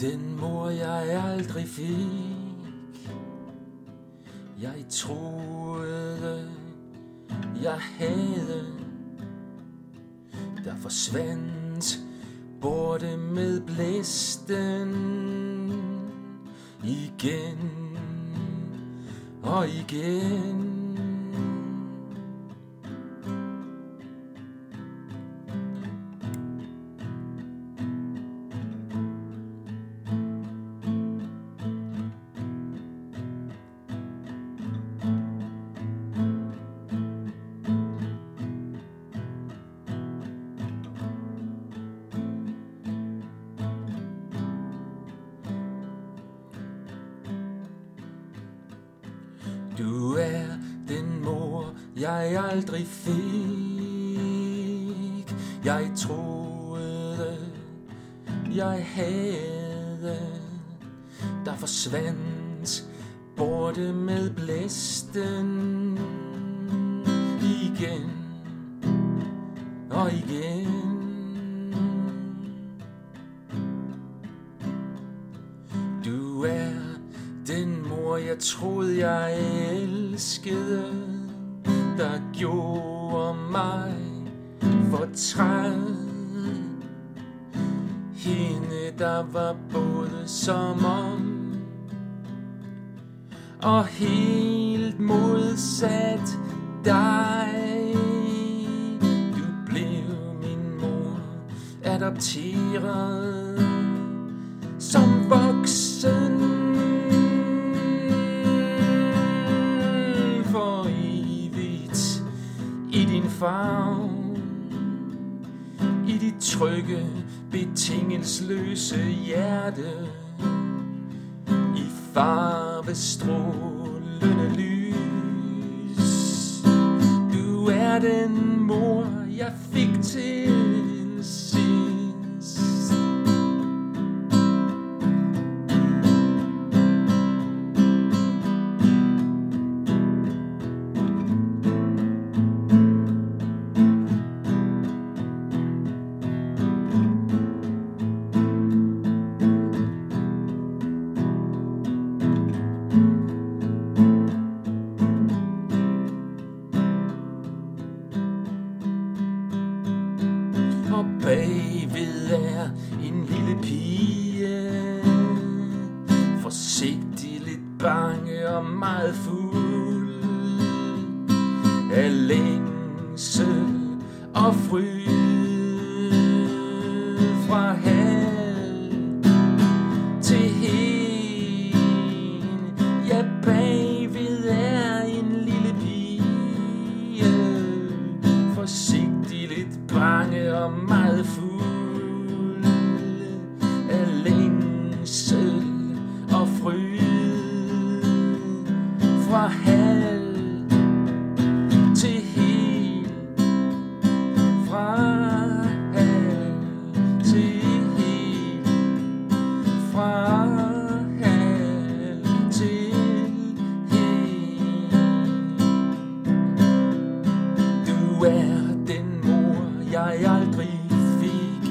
Den mor jeg aldrig fik. Jeg troede jeg havde. Der forsvandt borte med blæsten igen og igen. Du er den mor, jeg aldrig fik. Jeg troede, jeg havde. Der forsvandt borte med blæsten igen og igen. Du er den mor, jeg troede, jeg elskede, der gjorde mig fortræd. Hende, der var både som om og helt modsat dig. Du blev min mor, adopteret som voksen. I dit trygge, betingelsløse hjerte, i farvestrålende lys. Du er den mor, jeg fik til sidst. Og bagved er en lille pige, forsigtig, lidt bange og meget fuld af længsel og fryd. Fra halv til hen, ja, bagved er en lille pige, forsigtig, lidt bange og meget fuld af længsel og fryd. Fra halv til hel, fra halv til hel, fra halv til hel. Du er den mor, jeg aldrig fik.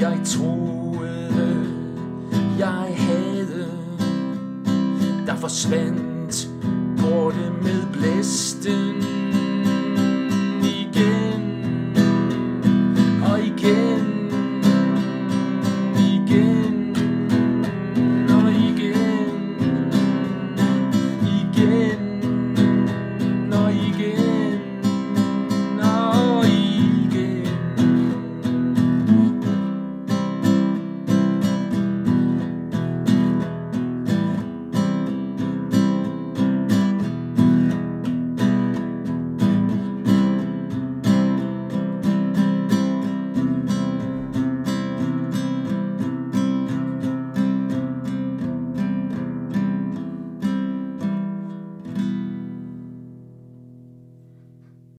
Jeg troede, jeg havde. Der forsvandt borte med blæsten.